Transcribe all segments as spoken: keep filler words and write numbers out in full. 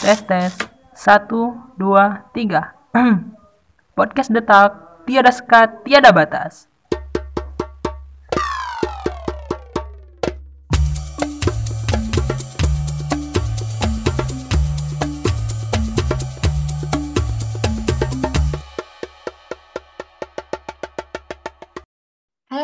Tes tes satu dua tiga. Podcast Detak, tiada sekat, tiada batas.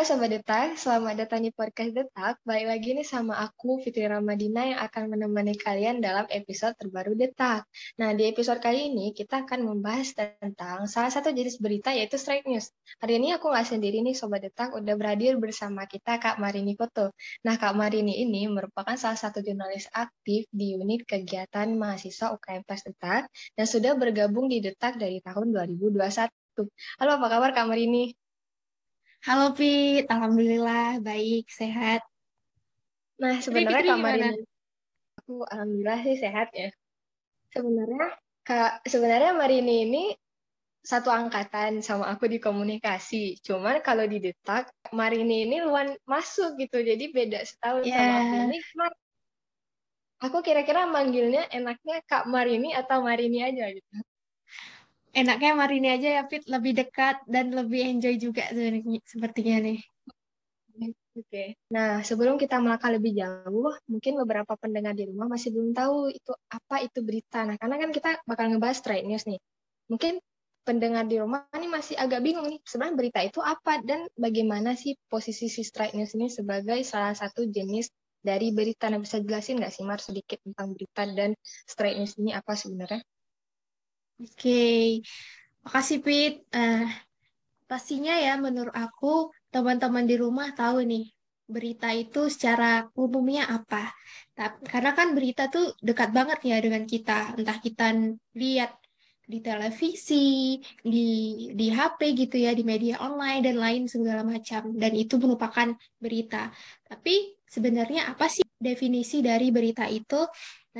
Sobat Detak, selamat datang di podcast Detak. Balik lagi nih sama aku, Fitri Ramadhina, yang akan menemani kalian dalam episode terbaru Detak. Nah, di episode kali ini kita akan membahas tentang salah satu jenis berita, yaitu straight news. Hari ini aku nggak sendiri nih, Sobat Detak, udah berhadir bersama kita Kak Marini Koto. Nah, Kak Marini ini merupakan salah satu jurnalis aktif di unit kegiatan mahasiswa U K M Press Detak dan sudah bergabung di Detak dari tahun dua ribu dua puluh satu. Halo, apa kabar Kak Marini? Halo Pit, alhamdulillah baik, sehat. Nah, sebenarnya Kak Marini, aku alhamdulillah sih sehat ya. Sebenarnya Kak, sebenarnya Marini ini satu angkatan sama aku di komunikasi. Cuman kalau di Detak, Marini ini luan masuk gitu. Jadi beda setahun yeah. sama aku ini. Aku kira-kira manggilnya enaknya Kak Marini atau Marini aja gitu. Enaknya Marini aja ya, Fit. Lebih dekat dan lebih enjoy juga sepertinya nih. Oke. Okay. Nah, sebelum kita melangkah lebih jauh, mungkin beberapa pendengar di rumah masih belum tahu itu apa itu berita. Nah, karena kan kita bakal ngebahas straight news nih. Mungkin pendengar di rumah ini masih agak bingung nih, sebenarnya berita itu apa dan bagaimana sih posisi si straight news ini sebagai salah satu jenis dari berita. Nah, bisa jelasin nggak sih, Mar, sedikit tentang berita dan straight news ini apa sebenarnya? Oke, okay. Makasih Pit. Uh, pastinya ya menurut aku teman-teman di rumah tahu nih berita itu secara umumnya apa. Nah, karena kan berita tuh dekat banget ya dengan kita. Entah kita lihat di televisi, di di H P gitu ya, di media online dan lain segala macam. Dan itu merupakan berita. Tapi sebenarnya apa sih definisi dari berita itu?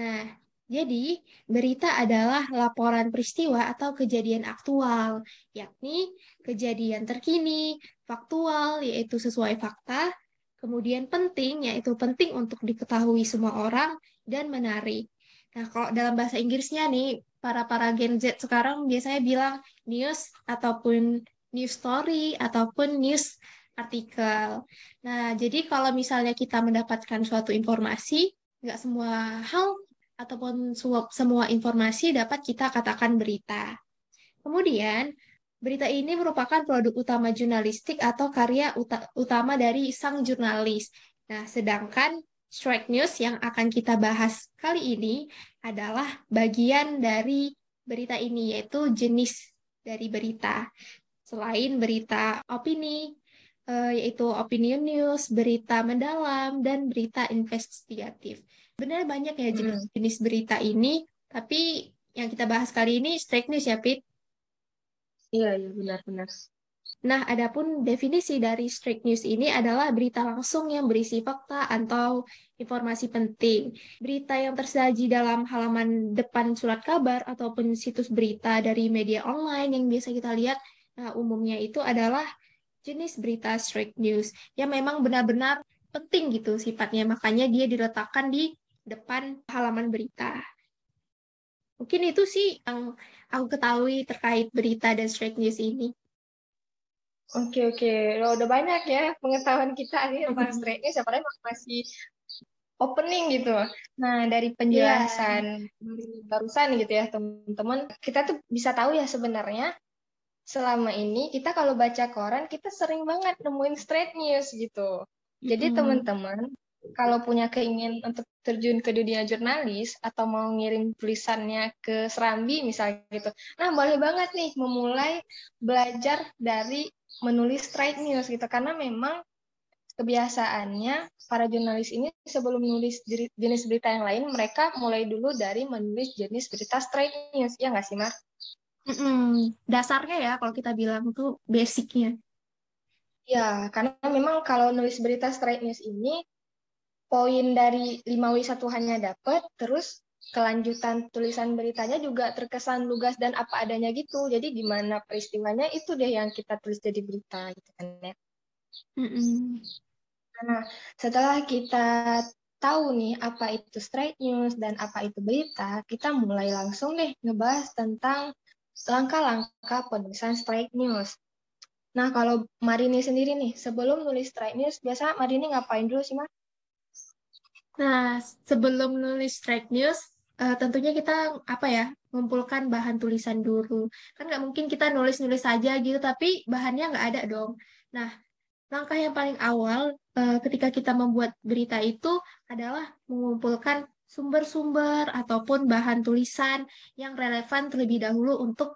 Nah. Jadi, berita adalah laporan peristiwa atau kejadian aktual, yakni kejadian terkini, faktual, yaitu sesuai fakta, kemudian penting, yaitu penting untuk diketahui semua orang, dan menarik. Nah, kalau dalam bahasa Inggrisnya nih, para-para Gen Z sekarang biasanya bilang news, ataupun news story, ataupun news artikel. Nah, jadi kalau misalnya kita mendapatkan suatu informasi, nggak semua hal, ataupun suap, semua informasi dapat kita katakan berita. Kemudian, berita ini merupakan produk utama jurnalistik atau karya uta- utama dari sang jurnalis. Nah, sedangkan straight news yang akan kita bahas kali ini adalah bagian dari berita ini, yaitu jenis dari berita. Selain berita opini, yaitu opinion news, berita mendalam, dan berita investigatif. Benar banyak ya jenis, hmm. jenis berita ini, tapi yang kita bahas kali ini straight news ya, Pit? Iya, iya benar-benar. Nah, adapun definisi dari straight news ini adalah berita langsung yang berisi fakta atau informasi penting. Berita yang tersaji dalam halaman depan surat kabar ataupun situs berita dari media online yang biasa kita lihat, nah, umumnya itu adalah jenis berita straight news yang memang benar-benar penting gitu sifatnya, makanya dia diletakkan di depan halaman berita. Mungkin itu sih yang aku ketahui terkait berita dan straight news ini. Oke, oke. Loh, udah banyak ya pengetahuan kita akhirnya tentang straight news, apalagi masih opening gitu. Nah, dari penjelasan yeah. barusan gitu ya, teman-teman, kita tuh bisa tahu ya sebenarnya selama ini kita kalau baca koran kita sering banget nemuin straight news gitu. Jadi mm-hmm. teman-teman kalau punya keinginan untuk terjun ke dunia jurnalis atau mau ngirim tulisannya ke Serambi misalnya gitu. Nah, boleh banget nih memulai belajar dari menulis straight news gitu, karena memang kebiasaannya para jurnalis ini sebelum menulis jenis berita yang lain mereka mulai dulu dari menulis jenis berita straight news. Ya nggak sih, Mar? Mm-mm. Dasarnya ya kalau kita bilang tuh basicnya. Ya, karena memang kalau nulis berita straight news ini poin dari lima W satu H-nya dapat, terus kelanjutan tulisan beritanya juga terkesan lugas dan apa adanya gitu. Jadi gimana peristiwanya itu deh yang kita tulis jadi berita gitu kan ya. Mm-mm. Nah, setelah kita tahu nih apa itu straight news dan apa itu berita, kita mulai langsung deh ngebahas tentang langkah-langkah penulisan straight news. Nah, kalau Marini sendiri nih, sebelum nulis straight news, biasa Marini ngapain dulu sih, Ma? Nah, sebelum nulis straight news, uh, tentunya kita apa ya, mengumpulkan bahan tulisan dulu. Kan nggak mungkin kita nulis-nulis saja gitu, tapi bahannya nggak ada dong. Nah, langkah yang paling awal uh, ketika kita membuat berita itu adalah mengumpulkan sumber-sumber ataupun bahan tulisan yang relevan terlebih dahulu untuk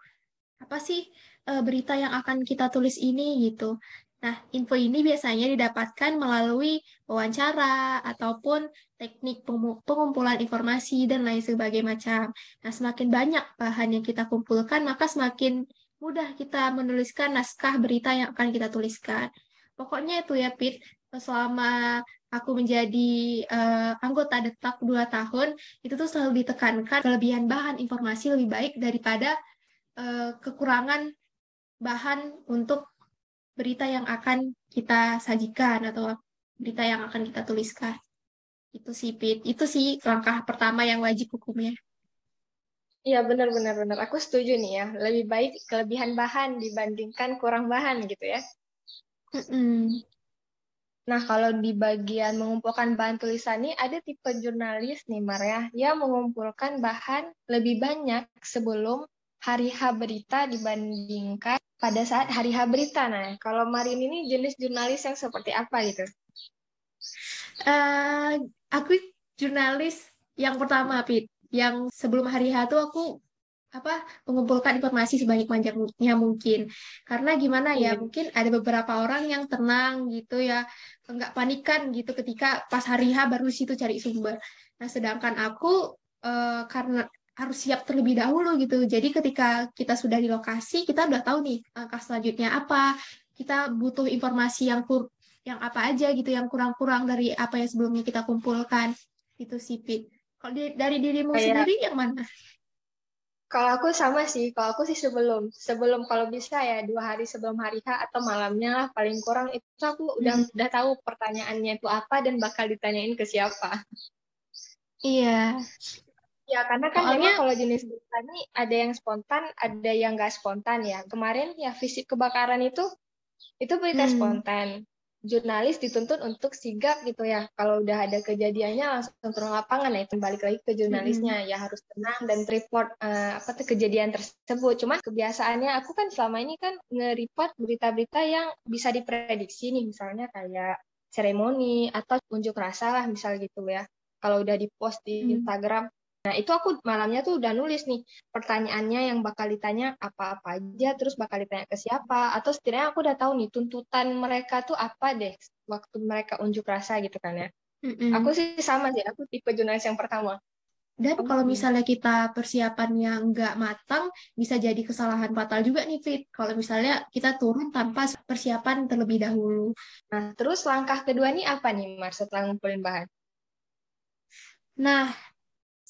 apa sih e, berita yang akan kita tulis ini gitu. Nah, info ini biasanya didapatkan melalui wawancara ataupun teknik pengumpulan informasi dan lain sebagainya macam. Nah, semakin banyak bahan yang kita kumpulkan, maka semakin mudah kita menuliskan naskah berita yang akan kita tuliskan. Pokoknya itu ya, Pit. Selama aku menjadi uh, anggota Detak dua tahun, itu tuh selalu ditekankan kelebihan bahan informasi lebih baik daripada uh, kekurangan bahan untuk berita yang akan kita sajikan atau berita yang akan kita tuliskan. Itu sih, Pit. Itu sih langkah pertama yang wajib hukumnya. Iya, benar-benar. benar. Aku setuju nih ya, lebih baik kelebihan bahan dibandingkan kurang bahan gitu ya. Mm-mm. Nah, kalau di bagian mengumpulkan bahan tulisan ini, ada tipe jurnalis nih, Maria, yang mengumpulkan bahan lebih banyak sebelum hari H berita dibandingkan pada saat hari H berita. Nah, kalau Marini ini jenis jurnalis yang seperti apa gitu? Uh, aku jurnalis yang pertama, Pit. Yang sebelum hari H itu aku apa mengumpulkan informasi sebanyak-banyaknya mungkin, karena gimana ya, mungkin ada beberapa orang yang tenang gitu ya, nggak panikan gitu ketika pas hari H baru situ cari sumber. Nah, sedangkan aku eh, karena harus siap terlebih dahulu gitu, jadi ketika kita sudah di lokasi, kita udah tahu nih langkah selanjutnya apa, kita butuh informasi yang kur yang apa aja gitu, yang kurang-kurang dari apa yang sebelumnya kita kumpulkan. Itu sih, Pit. Kalau di dari dirimu Ayah. sendiri yang mana? Kalau aku sama sih, kalau aku sih sebelum, sebelum kalau bisa ya dua hari sebelum hari H atau malamnya lah paling kurang, itu aku udah hmm. udah tahu pertanyaannya itu apa dan bakal ditanyain ke siapa. Iya. Ya, karena kan Soalnya... memang kalau jenis berita ini ada yang spontan, ada yang nggak spontan ya. Kemarin ya fisik kebakaran itu, itu berita hmm. spontan. Jurnalis dituntut untuk sigap gitu ya, kalau udah ada kejadiannya langsung turun lapangan ya, balik lagi ke jurnalisnya, hmm. ya harus tenang dan report uh, apa tuh kejadian tersebut. Cuman kebiasaannya aku kan selama ini kan nge-report berita-berita yang bisa diprediksi nih, misalnya kayak seremoni atau unjuk rasa lah misal gitu ya, kalau udah di-post di hmm. Instagram. Nah, itu aku malamnya tuh udah nulis nih pertanyaannya yang bakal ditanya apa-apa aja, terus bakal ditanya ke siapa, atau setidaknya aku udah tahu nih tuntutan mereka tuh apa deh waktu mereka unjuk rasa gitu kan ya. Mm-mm. Aku sih sama sih, aku tipe jurnalis yang pertama. Dan kalau misalnya kita persiapannya nggak matang, bisa jadi kesalahan fatal juga nih, Fit. Kalau misalnya kita turun tanpa persiapan terlebih dahulu. Nah, terus langkah kedua nih apa nih, Mar, setelah ngumpulin bahan? Nah,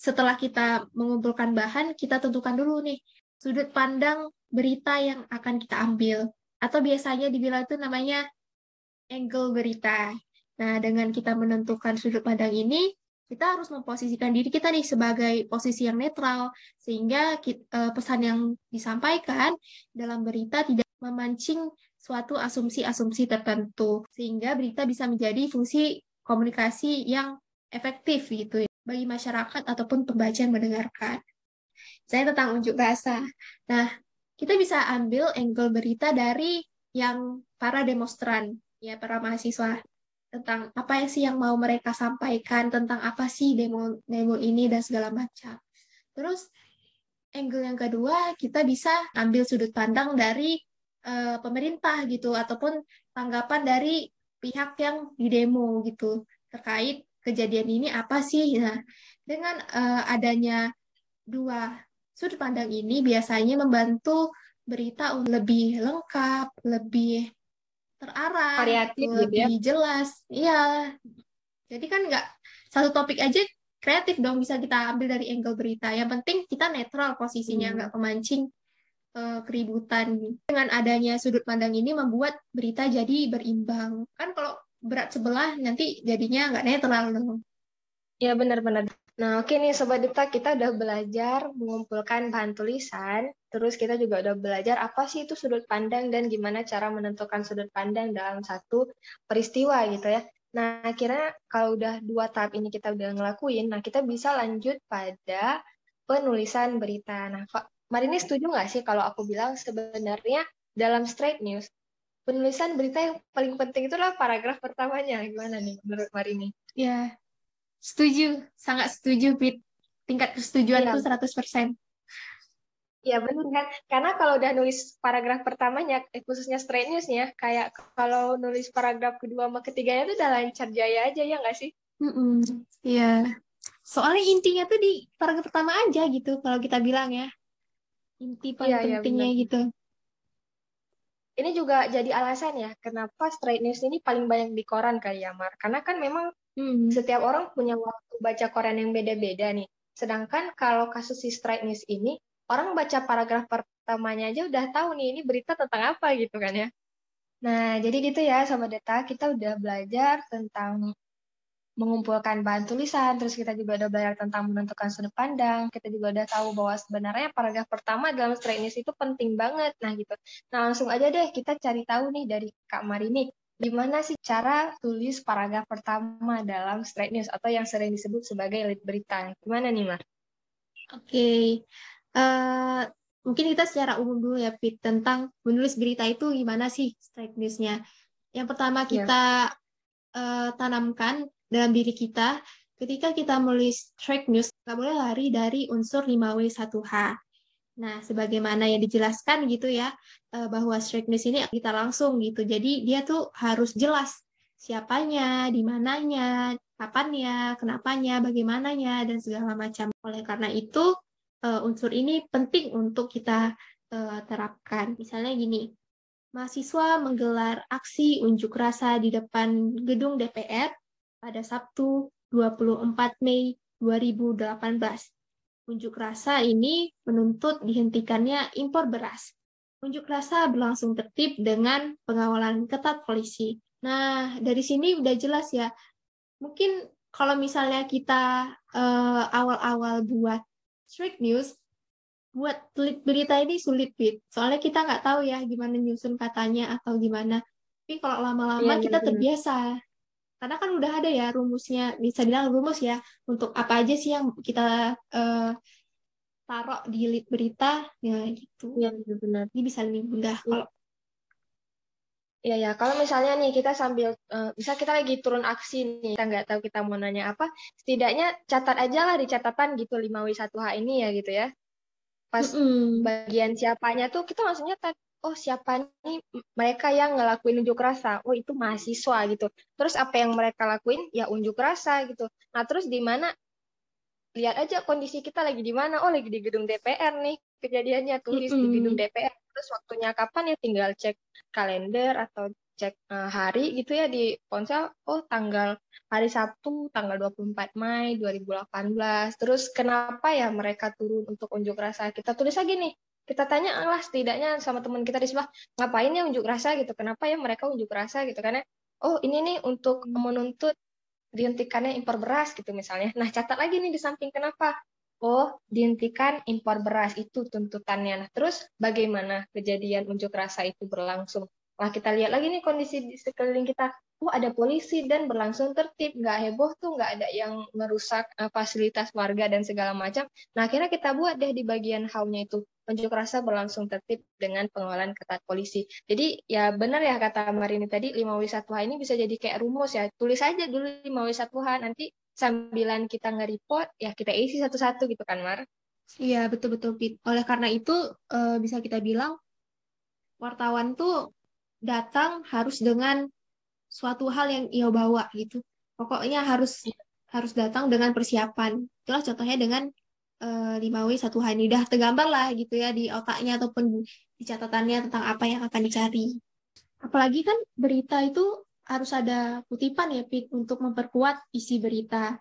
setelah kita mengumpulkan bahan, kita tentukan dulu nih sudut pandang berita yang akan kita ambil. Atau biasanya dibilang itu namanya angle berita. Nah, dengan kita menentukan sudut pandang ini, kita harus memposisikan diri kita nih sebagai posisi yang netral, sehingga kita, pesan yang disampaikan dalam berita tidak memancing suatu asumsi-asumsi tertentu. Sehingga berita bisa menjadi fungsi komunikasi yang efektif gitu ya, bagi masyarakat ataupun pembaca yang mendengarkan. Misalnya tentang unjuk rasa. Nah, kita bisa ambil angle berita dari yang para demonstran, ya para mahasiswa, tentang apa sih yang mau mereka sampaikan, tentang apa sih demo, demo ini, dan segala macam. Terus, angle yang kedua, kita bisa ambil sudut pandang dari uh, pemerintah, gitu, ataupun tanggapan dari pihak yang didemo, gitu, terkait kejadian ini apa sih? Nah, dengan uh, adanya dua sudut pandang ini biasanya membantu berita lebih lengkap, lebih terarah, variatif, lebih ya. jelas. Iya. Jadi kan nggak satu topik aja, kreatif dong, bisa kita ambil dari angle berita. Yang penting kita netral posisinya, nggak hmm. memancing uh, keributan. Dengan adanya sudut pandang ini membuat berita jadi berimbang. Kan kalau berat sebelah nanti jadinya nggak netral dong. Ya, benar-benar. Nah, oke nih Sobat Detak, kita udah belajar mengumpulkan bahan tulisan, terus kita juga udah belajar apa sih itu sudut pandang dan gimana cara menentukan sudut pandang dalam satu peristiwa gitu ya. Nah, akhirnya kalau udah dua tahap ini kita udah ngelakuin, nah kita bisa lanjut pada penulisan berita. Nah, Marini setuju nggak sih kalau aku bilang sebenarnya dalam straight news, penulisan berita yang paling penting itulah paragraf pertamanya. Gimana nih menurut Marini? Ya, setuju. Sangat setuju, Pit. Tingkat kesetujuan ya. Itu seratus persen. Ya, benar kan? Karena kalau udah nulis paragraf pertamanya, khususnya straight news-nya, kayak kalau nulis paragraf kedua sama ketiganya itu udah lancar jaya aja, ya nggak sih? Mm-mm. Iya. Soalnya intinya tuh di paragraf pertama aja gitu, kalau kita bilang ya. Inti paling ya, pentingnya ya, gitu. Ini juga jadi alasan ya, kenapa straight news ini paling banyak di koran kali ya, Mar. Karena kan memang hmm. setiap orang punya waktu baca koran yang beda-beda nih. Sedangkan kalau kasus si straight news ini, orang baca paragraf pertamanya aja udah tahu nih, ini berita tentang apa gitu kan ya. Nah, jadi gitu ya Sobat Detak, kita udah belajar tentang mengumpulkan bahan tulisan, terus kita juga udah belajar tentang menentukan sudut pandang, kita juga udah tahu bahwa sebenarnya paragraf pertama dalam straight news itu penting banget. Nah gitu. Nah langsung aja deh kita cari tahu nih dari Kak Marini, gimana sih cara tulis paragraf pertama dalam straight news atau yang sering disebut sebagai lead berita. Gimana nih, Mar? Oke, okay. uh, mungkin kita secara umum dulu ya, Pit, tentang menulis berita itu gimana sih straight news-nya. Yang pertama kita yeah. uh, tanamkan dalam diri kita, ketika kita menulis straight news, nggak boleh lari dari unsur lima W satu H. Nah, sebagaimana yang dijelaskan gitu ya, bahwa straight news ini kita langsung gitu. Jadi, dia tuh harus jelas siapanya, di mananya, kapannya, kenapanya, bagaimananya, dan segala macam. Oleh karena itu, unsur ini penting untuk kita terapkan. Misalnya gini, mahasiswa menggelar aksi unjuk rasa di depan gedung D P R, pada Sabtu dua puluh empat Mei dua ribu delapan belas. Unjuk rasa ini menuntut dihentikannya impor beras. Unjuk rasa berlangsung tertib dengan pengawalan ketat polisi. Nah, dari sini udah jelas ya. Mungkin kalau misalnya kita eh, awal-awal buat straight news, buat berita ini sulit, Fit. Soalnya kita nggak tahu ya gimana nyusun katanya atau gimana. Tapi kalau lama-lama ya, kita ya, terbiasa. Karena kan udah ada ya rumusnya, bisa bilang rumus ya, untuk apa aja sih yang kita uh, taruh di lead berita, ya gitu. Iya, benar. Ini bisa lebih mudah. Kalau Iya, ya. Kalau misalnya nih kita sambil, uh, misal kita lagi turun aksi nih, kita nggak tahu kita mau nanya apa, setidaknya catat aja lah di catatan gitu, lima W satu H ini ya gitu ya. Pas mm-hmm. bagian siapanya tuh, kita langsung nyatat. Oh, siapa nih mereka yang ngelakuin unjuk rasa? Oh, itu mahasiswa gitu. Terus apa yang mereka lakuin? Ya unjuk rasa gitu. Nah, terus di mana? Lihat aja kondisi kita lagi di mana. Oh, lagi di gedung D P R nih. Kejadiannya tulis mm-hmm. di gedung D P R. Terus waktunya kapan ya? Tinggal cek kalender atau cek uh, hari gitu ya di ponsel. Oh, tanggal hari Sabtu tanggal dua puluh empat Mei dua ribu delapan belas. Terus kenapa ya mereka turun untuk unjuk rasa? Kita tulis lagi nih. Kita tanya lah setidaknya sama teman kita di sebelah, ngapain ya unjuk rasa gitu, kenapa ya mereka unjuk rasa gitu, karena oh ini nih untuk menuntut dihentikannya impor beras gitu misalnya. Nah, catat lagi nih di samping kenapa, oh dihentikan impor beras itu tuntutannya. Nah, terus bagaimana kejadian unjuk rasa itu berlangsung. Nah, kita lihat lagi nih kondisi di sekeliling kita, oh ada polisi dan berlangsung tertib, nggak heboh tuh, nggak ada yang merusak uh, fasilitas warga dan segala macam. Nah, akhirnya kita buat deh di bagian how-nya itu, unjuk rasa berlangsung tertib dengan pengawalan ketat polisi. Jadi ya benar ya kata Marini tadi, lima W satu H ini bisa jadi kayak rumus ya. Tulis aja dulu lima W satu H, nanti sambilan kita nge-report, ya kita isi satu-satu gitu kan, Mar? Iya, betul-betul, Pit. Oleh karena itu e, bisa kita bilang wartawan tuh datang harus dengan suatu hal yang ia bawa gitu. Pokoknya harus ya. harus datang dengan persiapan. Itulah contohnya dengan lima W satu H ini udah tergambar lah gitu ya di otaknya ataupun di catatannya tentang apa yang akan dicari. Apalagi kan berita itu harus ada kutipan ya, Pit, untuk memperkuat isi berita.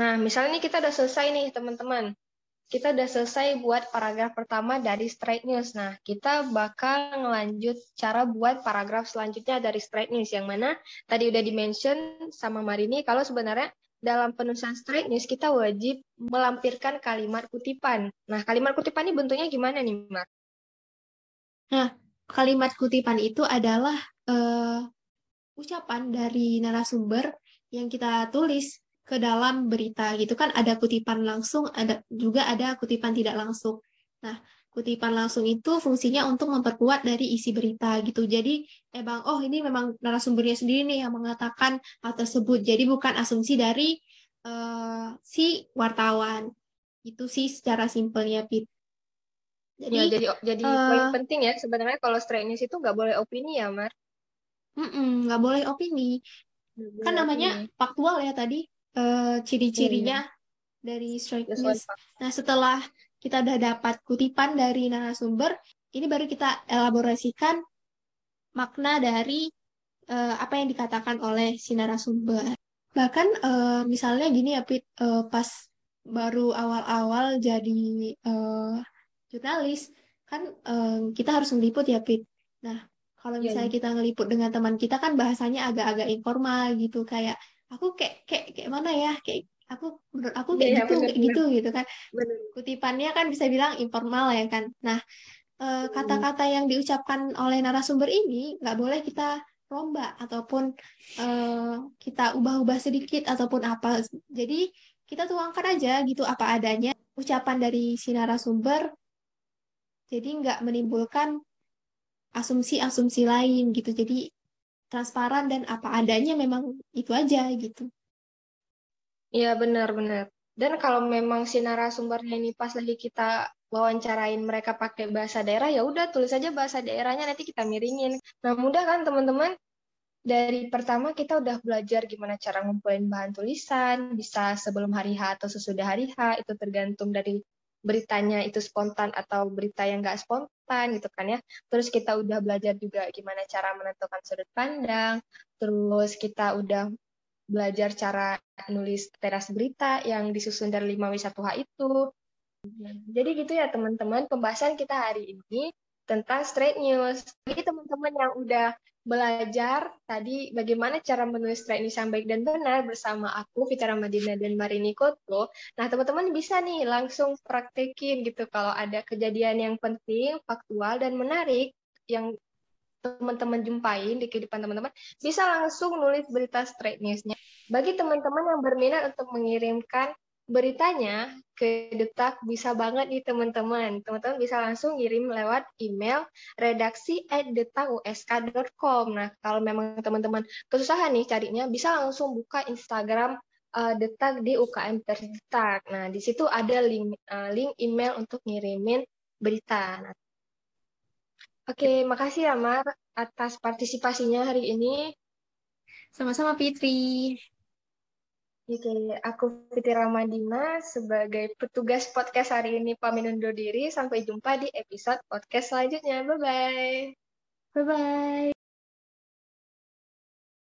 Nah, misalnya nih kita udah selesai nih teman-teman. Kita udah selesai buat paragraf pertama dari straight news. Nah, kita bakal ngelanjut cara buat paragraf selanjutnya dari straight news, yang mana tadi udah di-mention sama Marini kalau sebenarnya dalam penulisan straight news kita wajib melampirkan kalimat kutipan. Nah, kalimat kutipan ini bentuknya gimana nih, Mak? Nah, kalimat kutipan itu adalah uh, ucapan dari narasumber yang kita tulis ke dalam berita. Gitu kan, ada kutipan langsung, ada juga ada kutipan tidak langsung. Nah, kutipan langsung itu fungsinya untuk memperkuat dari isi berita gitu. Jadi, emang, oh ini memang narasumbernya sendiri nih yang mengatakan hal tersebut. Jadi, bukan asumsi dari uh, si wartawan. Itu sih secara simpelnya, Pit. Jadi, ya, jadi, jadi uh, poin penting ya, sebenarnya kalau straight news itu nggak boleh opini ya, Mar? Mm-mm, nggak boleh opini. Gak kan boleh namanya opini. Faktual ya tadi, uh, ciri-cirinya yeah. dari straight Just news. Nah, setelah kita udah dapat kutipan dari narasumber, ini baru kita elaborasikan makna dari uh, apa yang dikatakan oleh si narasumber. Bahkan uh, misalnya gini ya, Pit, uh, pas baru awal-awal jadi uh, jurnalis, kan uh, kita harus meliput ya, Pit. Nah, kalau misalnya yeah. kita ngeliput dengan teman kita kan bahasanya agak-agak informal gitu, kayak aku kayak kayak kayak mana ya, kayak aku menurut aku kayak ya, gitu bener, kayak bener. gitu gitu kan bener. Kutipannya kan bisa bilang informal ya kan. Nah, e, kata-kata yang diucapkan oleh narasumber ini nggak boleh kita rombak ataupun e, kita ubah-ubah sedikit ataupun apa. Jadi kita tuangkan aja gitu apa adanya ucapan dari si narasumber, jadi nggak menimbulkan asumsi-asumsi lain gitu. Jadi transparan dan apa adanya, memang itu aja gitu. Iya, benar-benar. Dan kalau memang si narasumbernya ini pas lagi kita wawancarain mereka pakai bahasa daerah, ya udah tulis aja bahasa daerahnya, nanti kita miringin. Nah, mudah kan teman-teman? Dari pertama kita udah belajar gimana cara ngumpulin bahan tulisan, bisa sebelum hari H atau sesudah hari H, itu tergantung dari beritanya itu spontan atau berita yang nggak spontan gitu kan ya. Terus kita udah belajar juga gimana cara menentukan sudut pandang, terus kita udah belajar cara nulis teras berita yang disusun dari lima W satu H itu. Jadi gitu ya teman-teman, pembahasan kita hari ini tentang straight news. Bagi teman-teman yang udah belajar tadi bagaimana cara menulis straight news yang baik dan benar bersama aku, Fitri Ramadhina dan Marini Koto. Nah, teman-teman bisa nih langsung praktekin gitu kalau ada kejadian yang penting, faktual, dan menarik yang teman-teman jumpain di kehidupan teman-teman, bisa langsung nulis berita straight news-nya. Bagi teman-teman yang berminat untuk mengirimkan beritanya ke Detak, bisa banget nih teman-teman. Teman-teman bisa langsung ngirim lewat email redaksi at detakusk dot com. Nah, kalau memang teman-teman kesusahan nih carinya, bisa langsung buka Instagram uh, Detak di U K M Press Detak. Nah, di situ ada link, uh, link email untuk ngirimin berita. Nah, oke, makasih ya, Mar, atas partisipasinya hari ini. Sama-sama, Fitri. Oke, aku Fitri Ramadhina sebagai petugas podcast hari ini pamit undur diri. Sampai jumpa di episode podcast selanjutnya. Bye-bye. Bye-bye.